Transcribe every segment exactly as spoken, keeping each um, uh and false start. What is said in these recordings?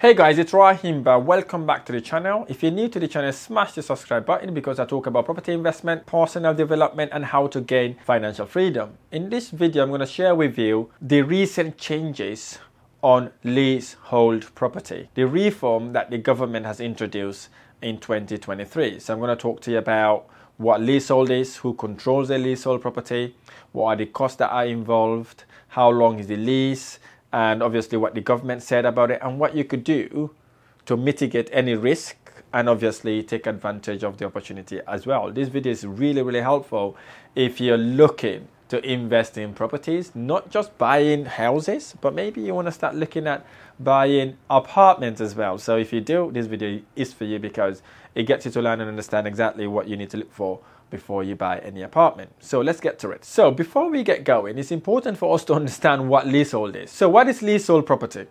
Hey guys, it's Rahim Bah. Welcome back to the channel. If you're new to the channel, smash the subscribe button because I talk about property investment, personal development and how to gain financial freedom. In this video, I'm going to share with you the recent changes on leasehold property, the reform that the government has introduced in twenty twenty-three. So I'm going to talk to you about what leasehold is, who controls the leasehold property, what are the costs that are involved, how long is the lease, and obviously what the government said about it and what you could do to mitigate any risk and obviously take advantage of the opportunity as well. This video is really, really helpful if you're looking to invest in properties, not just buying houses, but maybe you want to start looking at buying apartments as well. So if you do, this video is for you because it gets you to learn and understand exactly what you need to look for before you buy any apartment. So let's get to it. So before we get going, it's important for us to understand what leasehold is. So what is leasehold property?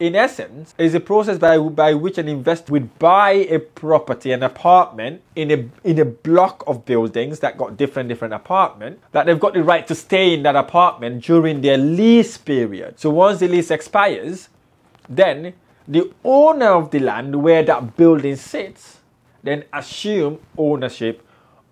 In essence, is a process by, by which an investor would buy a property, an apartment, in a in a block of buildings that got different, different apartments, that they've got the right to stay in that apartment during their lease period. So once the lease expires, then the owner of the land where that building sits then assume ownership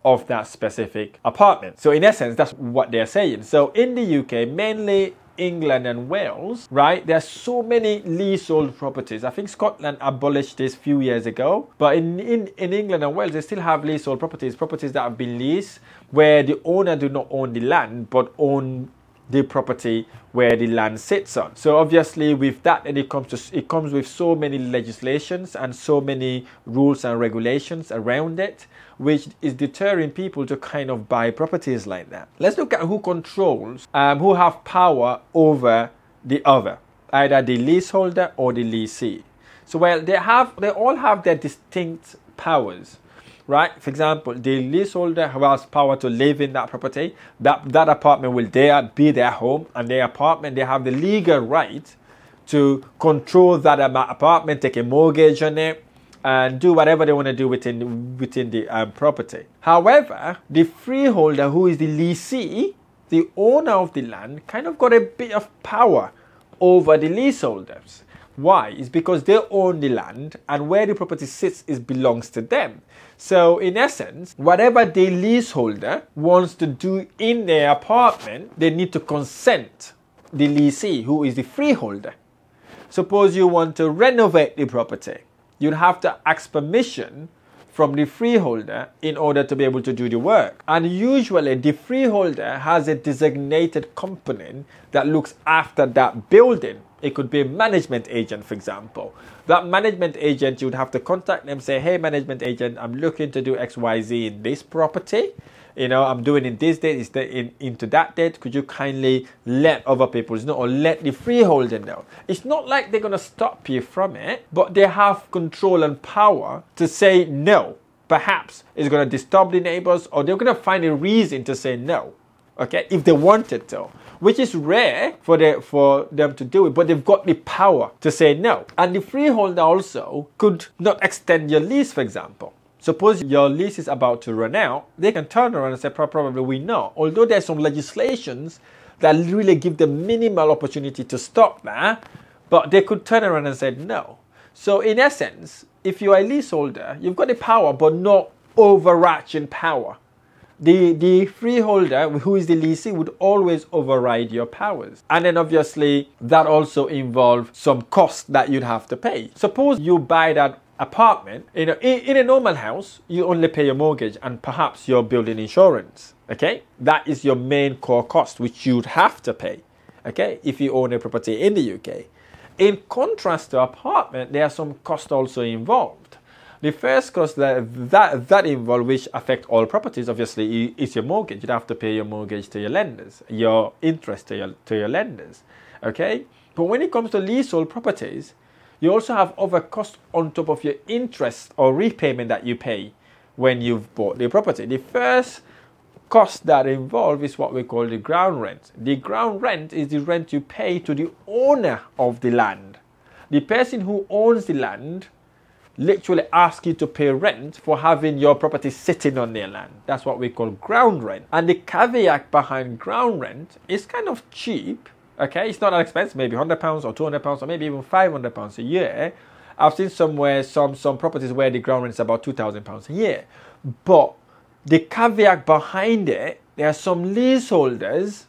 of that specific apartment. So in essence, that's what they're saying. So in the U K, mainly England and Wales, right? There's so many leasehold properties. I think Scotland abolished this a few years ago, but in, in, in England and Wales, they still have leasehold properties, properties that have been leased where the owner do not own the land, but own the property where the land sits on. So obviously with that, and it comes to, it comes with so many legislations and so many rules and regulations around it, which is deterring people to kind of buy properties like that. Let's look at who controls, um, who have power over the other, either the leaseholder or the leasee. So well, they have, they all have their distinct powers. Right? For example, the leaseholder who has power to live in that property, that, that apartment will there be their home, and their apartment, they have the legal right to control that apartment, take a mortgage on it, and do whatever they want to do within, within the um, property. However, the freeholder, who is the leasee, the owner of the land, kind of got a bit of power over the leaseholders. Why? It's because they own the land, and where the property sits is belongs to them. So in essence, whatever the leaseholder wants to do in their apartment, they need to consent the leasee, who is the freeholder. Suppose you want to renovate the property, you'd have to ask permission from the freeholder in order to be able to do the work. And usually the freeholder has a designated company that looks after that building. It could be a management agent, for example. That management agent, you'd have to contact them, say, hey, management agent, I'm looking to do X Y Z in this property. You know, I'm doing in this date, it's in, into that date. Could you kindly let other people know, or let the freeholder know? It's not like they're going to stop you from it, but they have control and power to say no. Perhaps it's going to disturb the neighbors, or they're going to find a reason to say no. okay, if they wanted to, which is rare for, the, for them to do it, but they've got the power to say no. And the freeholder also could not extend your lease, for example. Suppose your lease is about to run out, they can turn around and say, probably we know. Although there's some legislations that really give them minimal opportunity to stop that, but they could turn around and say no. So in essence, if you are a leaseholder, you've got the power, but not overarching power. The, the freeholder, who is the leasee, would always override your powers. And then obviously, that also involves some cost that you'd have to pay. Suppose you buy that apartment. In a, in a normal house, you only pay your mortgage and perhaps your building insurance, okay? That is your main core cost, which you'd have to pay, okay, if you own a property in the U K. In contrast to apartment, there are some costs also involved. The first cost that, that, that involved, which affect all properties, obviously, is your mortgage. You'd have to pay your mortgage to your lenders, your interest to your, to your lenders, okay? But when it comes to leasehold properties, you also have other costs on top of your interest or repayment that you pay when you've bought the property. The first cost that involved is what we call the ground rent. The ground rent is the rent you pay to the owner of the land. The person who owns the land literally ask you to pay rent for having your property sitting on their land. That's what we call ground rent. And the caveat behind ground rent is kind of cheap, okay? It's not an expense, maybe one hundred pounds or two hundred pounds or maybe even five hundred pounds a year. I've seen somewhere, some, some properties where the ground rent is about two thousand pounds a year. But the caveat behind it, there are some leaseholders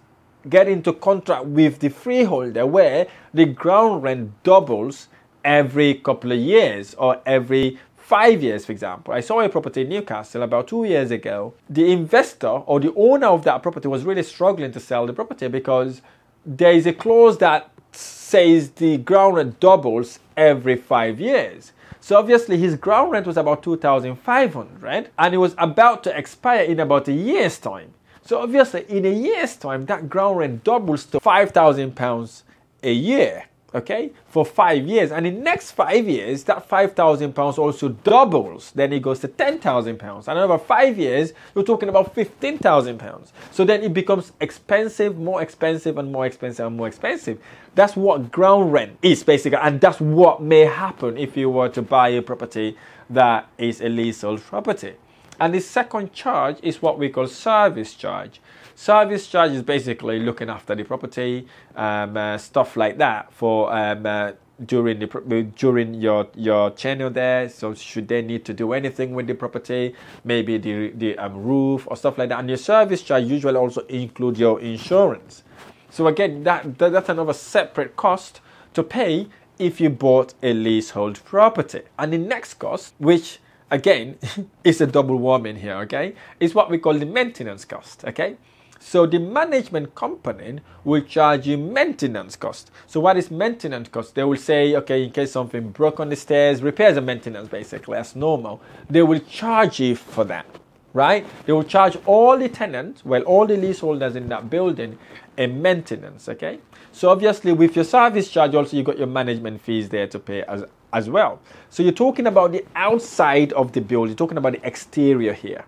get into contract with the freeholder where the ground rent doubles every couple of years or every five years, for example. I saw a property in Newcastle about two years ago. The investor or the owner of that property was really struggling to sell the property because there is a clause that says the ground rent doubles every five years. So obviously his ground rent was about two thousand five hundred and it was about to expire in about a year's time. So obviously in a year's time, that ground rent doubles to five thousand pounds a year. Okay, for five years, and in the next five years, that five thousand pounds also doubles. Then it goes to ten thousand pounds, and over five years, you're talking about fifteen thousand pounds. So then it becomes expensive, more expensive, and more expensive, and more expensive. That's what ground rent is basically, and that's what may happen if you were to buy a property that is a leasehold property. And the second charge is what we call service charge. Service charge is basically looking after the property, um, uh, stuff like that for um, uh, during the during your your tenure there. So should they need to do anything with the property, maybe the the um, roof or stuff like that. And your service charge usually also includes your insurance. So again, that, that that's another separate cost to pay if you bought a leasehold property. And the next cost, which again is a double whammy here, okay, is what we call the maintenance cost, okay. So the management company will charge you maintenance cost. So what is maintenance cost? They will say, okay, in case something broke on the stairs, repairs and maintenance basically, as normal. They will charge you for that, right? They will charge all the tenants, well, all the leaseholders in that building a maintenance, okay? So obviously with your service charge also, you've got your management fees there to pay as, as well. So you're talking about the outside of the building, you're talking about the exterior here.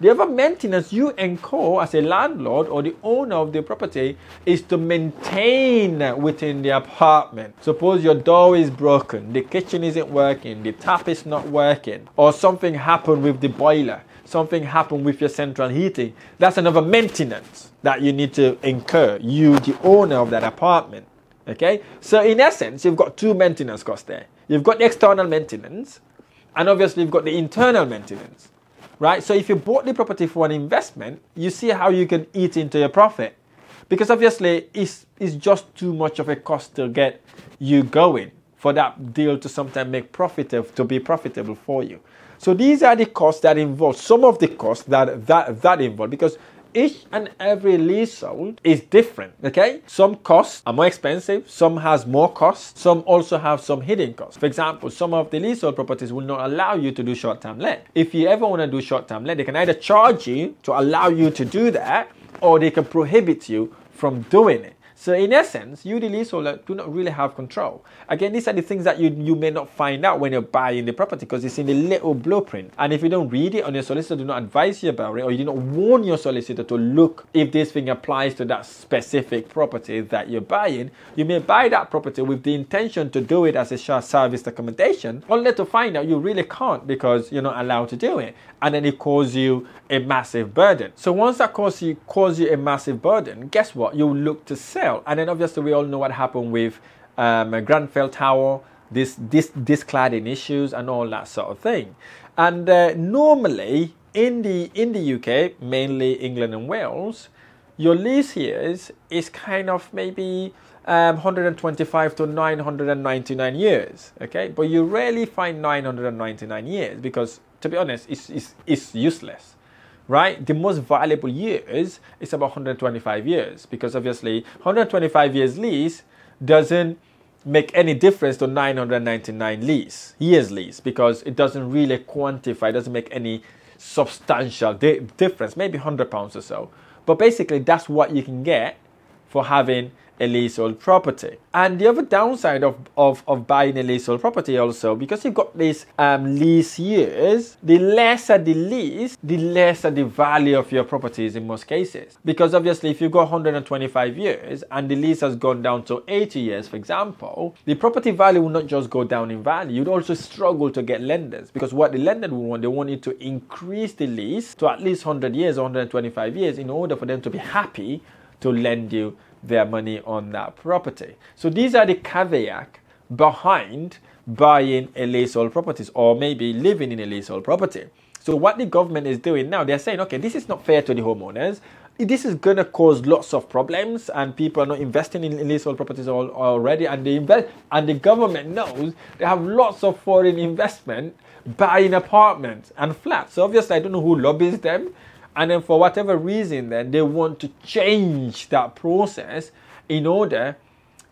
The other maintenance you incur as a landlord or the owner of the property is to maintain within the apartment. Suppose your door is broken, the kitchen isn't working, the tap is not working, or something happened with the boiler, something happened with your central heating. That's another maintenance that you need to incur, you, the owner of that apartment. Okay? So in essence, you've got two maintenance costs there. You've got the external maintenance, and obviously you've got the internal maintenance. Right? So if you bought the property for an investment, you see how you can eat into your profit. Because obviously, it's, it's just too much of a cost to get you going for that deal to sometimes make profitable, to be profitable for you. So these are the costs that involve, some of the costs that, that, that involve, because each and every leasehold is different, okay? Some costs are more expensive, some has more costs, some also have some hidden costs. For example, some of the leasehold properties will not allow you to do short-term let. If you ever want to do short-term let, they can either charge you to allow you to do that, or they can prohibit you from doing it. So in essence, you, the leaseholder, do not really have control. Again, these are the things that you, you may not find out when you're buying the property because it's in the little blueprint. And if you don't read it, or your solicitor do not advise you about it, or you do not warn your solicitor to look if this thing applies to that specific property that you're buying, you may buy that property with the intention to do it as a short service accommodation, only to find out you really can't because you're not allowed to do it. And then it causes you a massive burden. So once that causes you, causes you a massive burden, guess what? You look to sell. And then obviously we all know what happened with um, Grenfell Tower, this, this, this cladding issues and all that sort of thing. And uh, normally in the, in the U K, mainly England and Wales, your lease years is kind of maybe um, one hundred twenty-five to nine hundred ninety-nine years, okay? But you rarely find nine hundred ninety-nine years because, to be honest, it's, it's, it's useless. Right, the most valuable years is about one hundred twenty-five years because obviously one hundred twenty-five years lease doesn't make any difference to nine hundred ninety-nine lease years lease because it doesn't really quantify, doesn't make any substantial di difference, maybe one hundred pounds or so. But basically that's what you can get for having a leasehold property. And the other downside of, of, of buying a leasehold property also, because you've got these um, lease years, the lesser the lease, the lesser the value of your properties in most cases. Because obviously if you've got one hundred twenty-five years and the lease has gone down to eighty years, for example, the property value will not just go down in value, you'd also struggle to get lenders. Because what the lender will want, they want you to increase the lease to at least one hundred years or one hundred twenty-five years in order for them to be happy to lend you their money on that property. So these are the caveats behind buying a leasehold properties or maybe living in a leasehold property. So what the government is doing now, they're saying, okay, this is not fair to the homeowners. This is going to cause lots of problems and people are not investing in leasehold properties all, already and, they invest, and the government knows they have lots of foreign investment buying apartments and flats. So obviously, I don't know who lobbies them. And then for whatever reason then, they want to change that process in order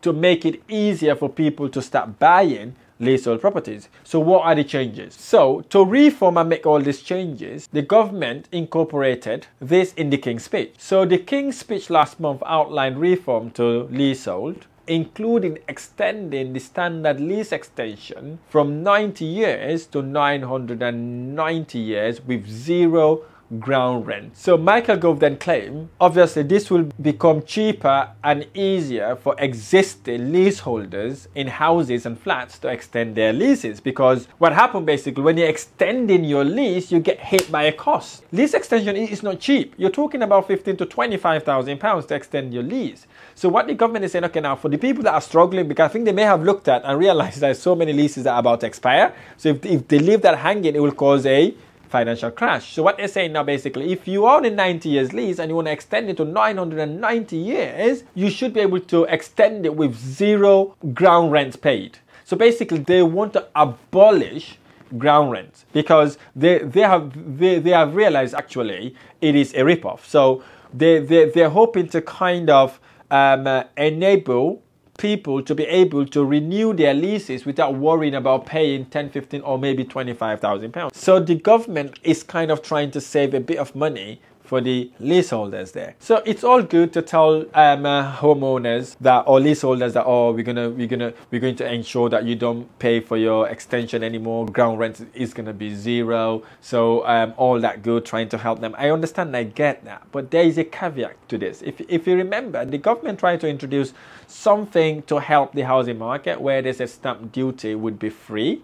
to make it easier for people to start buying leasehold properties. So what are the changes? So to reform and make all these changes, the government incorporated this in the King's speech. So the King's speech last month outlined reform to leasehold, including extending the standard lease extension from ninety years to nine hundred ninety years with zero ground rent. So Michael Gove then claimed, obviously this will become cheaper and easier for existing leaseholders in houses and flats to extend their leases, because what happened basically when you're extending your lease, you get hit by a cost. Lease extension is not cheap. You're talking about fifteen to twenty-five thousand pounds to extend your lease. So what the government is saying, okay, now for the people that are struggling, because I think they may have looked at and realized there's so many leases that are about to expire. So if, if they leave that hanging, it will cause a financial crash. So what they're saying now basically, if you own a ninety years lease and you want to extend it to nine hundred ninety years, you should be able to extend it with zero ground rent paid. So basically they want to abolish ground rent because they, they, have, they, they have realized actually it is a rip-off. So they, they, they're hoping to kind of um, uh, enable people to be able to renew their leases without worrying about paying ten, fifteen or maybe twenty-five thousand pounds. So the government is kind of trying to save a bit of money for the leaseholders there. So it's all good to tell um, uh, homeowners that, or leaseholders that, oh, we're gonna, we're gonna, we're going to ensure that you don't pay for your extension anymore. Ground rent is gonna be zero. So um, all that good, trying to help them. I understand, and I get that, but there is a caveat to this. If if you remember, the government tried to introduce something to help the housing market where they said stamp duty would be free.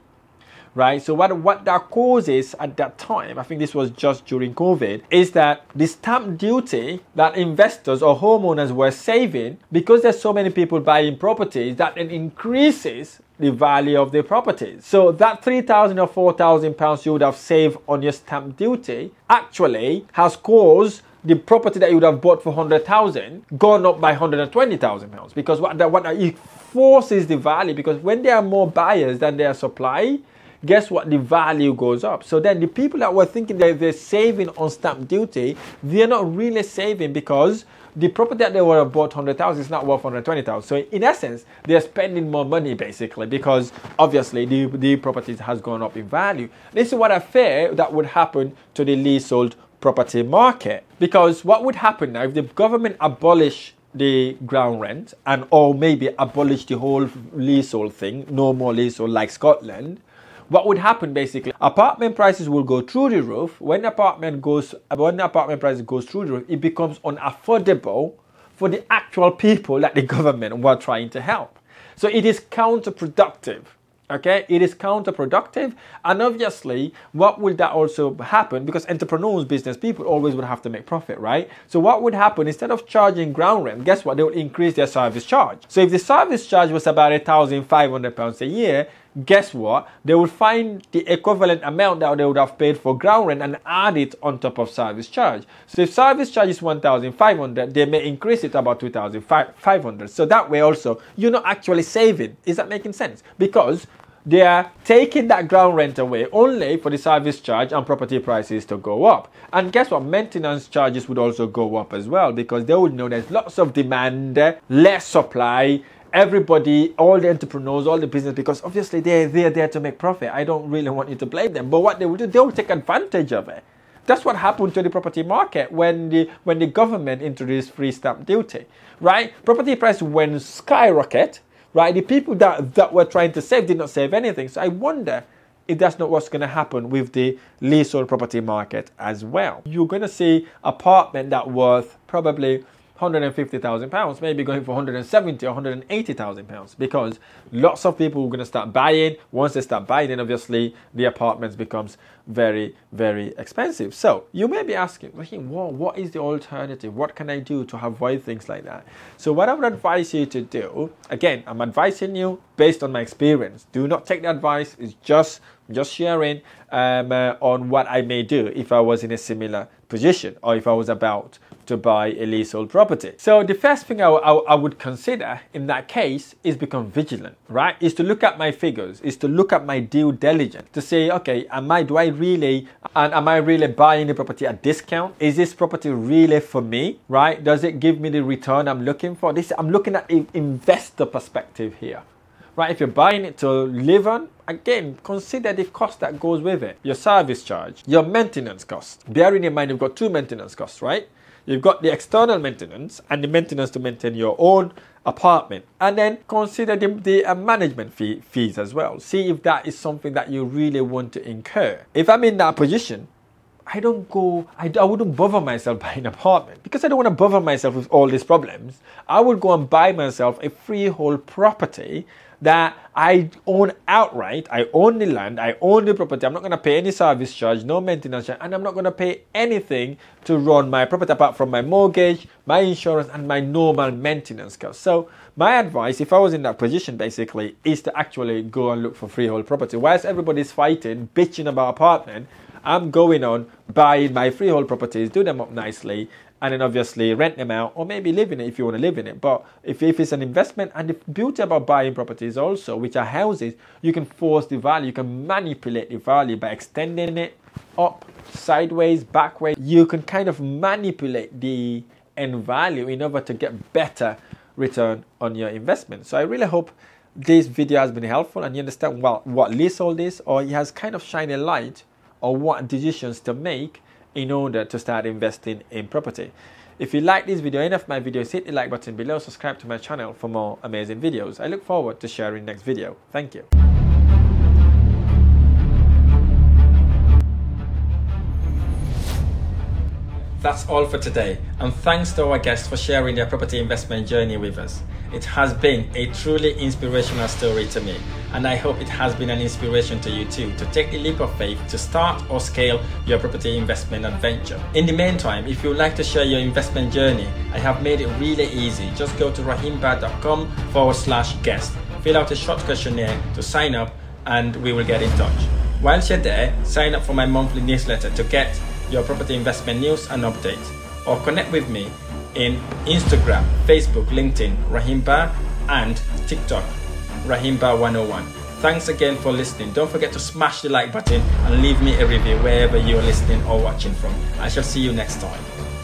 Right, so what, what that causes at that time, I think this was just during COVID, is that the stamp duty that investors or homeowners were saving, because there's so many people buying properties, that then increases the value of their properties. So that three thousand or four thousand pounds you would have saved on your stamp duty actually has caused the property that you would have bought for one hundred thousand gone up by one hundred twenty thousand pounds, because what that, what that, it forces the value, because when there are more buyers than there are supply, guess what? The value goes up. So then the people that were thinking that they're saving on stamp duty, they're not really saving, because the property that they were bought one hundred thousand is not worth one hundred twenty thousand. So in essence, they're spending more money basically, because obviously the, the property has gone up in value. This is what I fear that would happen to the leasehold property market. Because what would happen now if the government abolished the ground rent and or maybe abolish the whole leasehold thing, no more leasehold like Scotland, what would happen basically? Apartment prices will go through the roof. When apartment goes, when apartment prices goes through the roof, it becomes unaffordable for the actual people that the government were trying to help. So it is counterproductive. Okay, it is counterproductive, and obviously, what would that also happen? Because entrepreneurs, business people always would have to make profit, right? So what would happen, instead of charging ground rent, guess what? They would increase their service charge. So if the service charge was about one thousand five hundred pounds a year, guess what? They would find the equivalent amount that they would have paid for ground rent and add it on top of service charge. So if service charge is one thousand five hundred, they may increase it about two thousand five hundred. So that way also, you're not actually saving. Is that making sense? Because they are taking that ground rent away only for the service charge and property prices to go up. And guess what? Maintenance charges would also go up as well, because they would know there's lots of demand, less supply. Everybody, all the entrepreneurs, all the business, because obviously they're, they're there to make profit. I don't really want you to blame them. But what they will do, they will take advantage of it. That's what happened to the property market when the, when the government introduced free stamp duty, right? Property price went skyrocket, right? The people that, that were trying to save did not save anything. So I wonder if that's not what's going to happen with the leasehold property market as well. You're going to see apartment that worth probably one hundred fifty thousand pounds, maybe going for one hundred seventy or one hundred eighty thousand pounds, because lots of people are going to start buying. Once they start buying, then obviously the apartments becomes very, very expensive. So you may be asking, Rahim, well, what is the alternative? What can I do to avoid things like that? So what I would advise you to do, again, I'm advising you based on my experience. Do not take the advice. It's just just sharing um, uh, on what I may do if I was in a similar position or if I was about to buy a leasehold property. So the first thing I, I, I would consider in that case is become vigilant, right? Is to look at my figures, is to look at my due diligence to say, okay, am I, do I really, and am I really buying the property at discount? Is this property really for me, right? Does it give me the return I'm looking for? This, I'm looking at an investor perspective here. Right, if you're buying it to live on, again, consider the cost that goes with it. Your service charge, your maintenance cost. Bearing in mind, you've got two maintenance costs, right? You've got the external maintenance and the maintenance to maintain your own apartment. And then consider the, the uh, management fee, fees as well. See if that is something that you really want to incur. If I'm in that position, I don't go, I, I wouldn't bother myself buying an apartment because I don't want to bother myself with all these problems. I would go and buy myself a freehold property that I own outright. I own the land, I own the property. I'm not going to pay any service charge, no maintenance charge, and I'm not going to pay anything to run my property apart from my mortgage, my insurance, and my normal maintenance costs. So my advice, if I was in that position basically, is to actually go and look for freehold property. Whilst everybody's fighting, bitching about apartment, I'm going on buying my freehold properties, do them up nicely, and then obviously rent them out or maybe live in it if you want to live in it. But if, if it's an investment, and the beauty about buying properties also, which are houses, you can force the value, you can manipulate the value by extending it up, sideways, backwards. You can kind of manipulate the end value in order to get better return on your investment. So I really hope this video has been helpful and you understand what, what leasehold is, or it has kind of shined a light or what decisions to make in order to start investing in property. If you like this video, any of my videos, hit the like button below, subscribe to my channel for more amazing videos. I look forward to sharing next video. Thank you. That's all for today, and thanks to our guests for sharing their property investment journey with us. It has been a truly inspirational story to me, and I hope it has been an inspiration to you too to take the leap of faith to start or scale your property investment adventure. In the meantime, if you would like to share your investment journey, I have made it really easy. Just go to rahimbah.com forward slash guest, fill out a short questionnaire to sign up, and we will get in touch. Whilst you're there, sign up for my monthly newsletter to get your property investment news and updates, or connect with me in Instagram, Facebook, LinkedIn, Rahim Bah, and TikTok, Rahim Bah one oh one. Thanks again for listening. Don't forget to smash the like button and leave me a review wherever you're listening or watching from. I shall see you next time.